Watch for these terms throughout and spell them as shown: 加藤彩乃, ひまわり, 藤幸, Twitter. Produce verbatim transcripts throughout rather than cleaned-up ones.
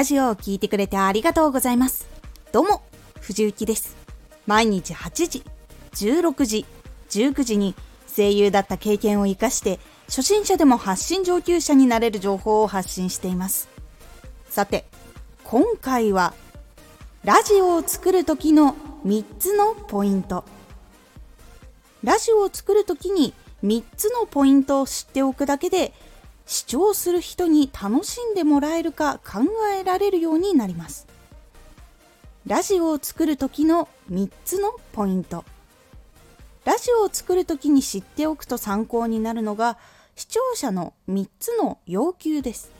ラジオを聞いてくれてありがとうございます。どうも、藤幸です。毎日はちじ、じゅうろくじ、じゅうくじに声優だった経験を生かして、初心者でも発信上級者になれる情報を発信しています。さて、今回はラジオを作る時のみっつのポイント。ラジオを作る時にみっつのポイントを知っておくだけで、視聴する人に楽しんでもらえるか考えられるようになります。ラジオを作る時のみっつのポイント。ラジオを作る時に知っておくと参考になるのが、視聴者のみっつの要求です。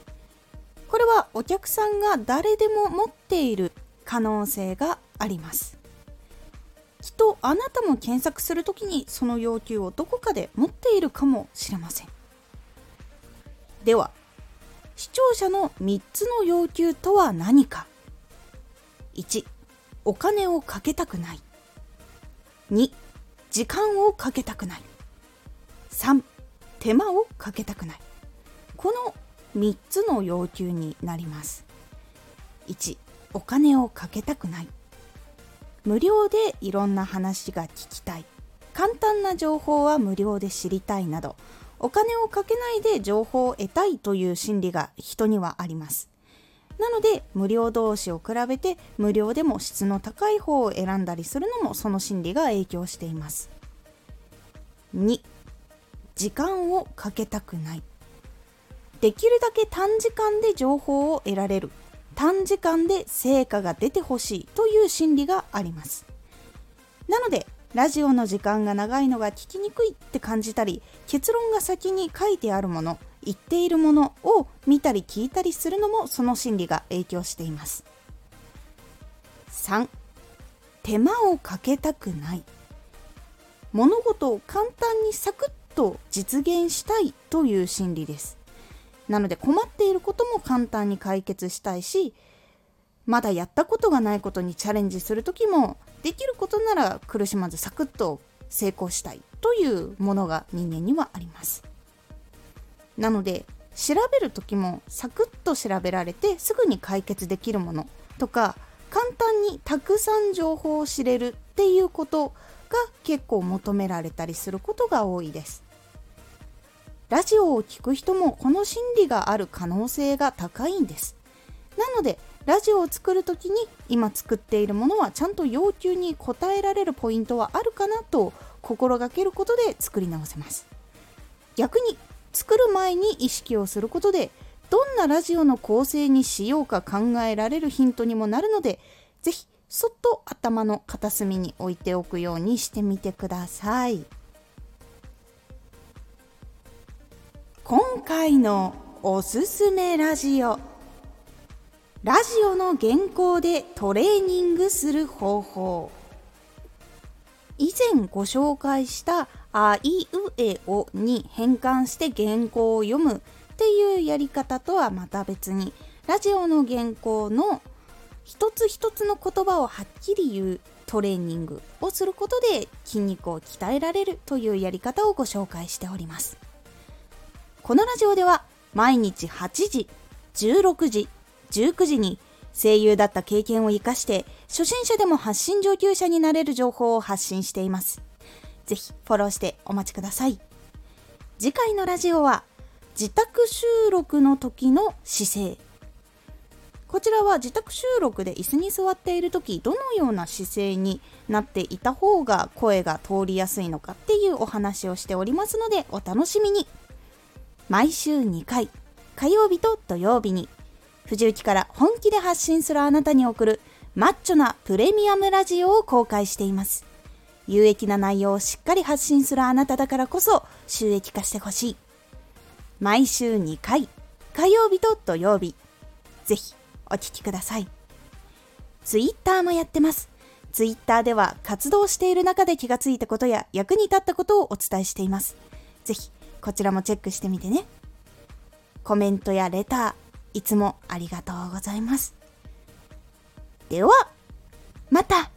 これはお客さんが誰でも持っている可能性があります。きっとあなたも検索するときにその要求をどこかで持っているかもしれません。では、視聴者のみっつの要求とは何か。いち、お金をかけたくない。に、時間をかけたくない。さん、手間をかけたくない。このみっつの要求になります。いち、お金をかけたくない。無料でいろんな話が聞きたい。簡単な情報は無料で知りたいなど、お金をかけないで情報を得たいという心理が人にはあります。なので、無料同士を比べて無料でも質の高い方を選んだりするのもその心理が影響しています。に、時間をかけたくない。できるだけ短時間で情報を得られる。短時間で成果が出てほしいという心理があります。なので、ラジオの時間が長いのが聞きにくいって感じたり、結論が先に書いてあるもの、言っているものを見たり聞いたりするのもその心理が影響しています。さん、手間をかけたくない。物事を簡単にサクッと実現したいという心理です。なので、困っていることも簡単に解決したいし、まだやったことがないことにチャレンジするときも、できることなら苦しまずサクッと成功したいというものが人間にはあります。なので、調べるときもサクッと調べられてすぐに解決できるものとか、簡単にたくさん情報を知れるっていうことが結構求められたりすることが多いです。ラジオを聞く人もこの心理がある可能性が高いんです。なので、ラジオを作るときに今作っているものはちゃんと要求に応えられるポイントはあるかなと心がけることで作り直せます。逆に、作る前に意識をすることでどんなラジオの構成にしようか考えられるヒントにもなるので、ぜひそっと頭の片隅に置いておくようにしてみてください。今回のおすすめラジオ。ラジオの原稿でトレーニングする方法。以前ご紹介したあいうえおに変換して原稿を読むっていうやり方とはまた別に、ラジオの原稿の一つ一つの言葉をはっきり言うトレーニングをすることで筋肉を鍛えられるというやり方をご紹介しております。このラジオでは毎日はちじ、じゅうろくじ、じゅうくじに声優だった経験を生かして初心者でも発信上級者になれる情報を発信しています。ぜひフォローしてお待ちください。次回のラジオは自宅収録の時の姿勢。こちらは自宅収録で椅子に座っている時、どのような姿勢になっていた方が声が通りやすいのかっていうお話をしておりますので、お楽しみに。毎週にかい、火曜日と土曜日に、藤幸から本気で発信するあなたに送るマッチョなプレミアムラジオを公開しています。有益な内容をしっかり発信するあなただからこそ収益化してほしい。毎週にかい、火曜日と土曜日、ぜひお聞きください。ツイッターもやってます。ツイッターでは活動している中で気がついたことや役に立ったことをお伝えしています。ぜひこちらもチェックしてみてね。コメントやレター、いつもありがとうございます。では、また。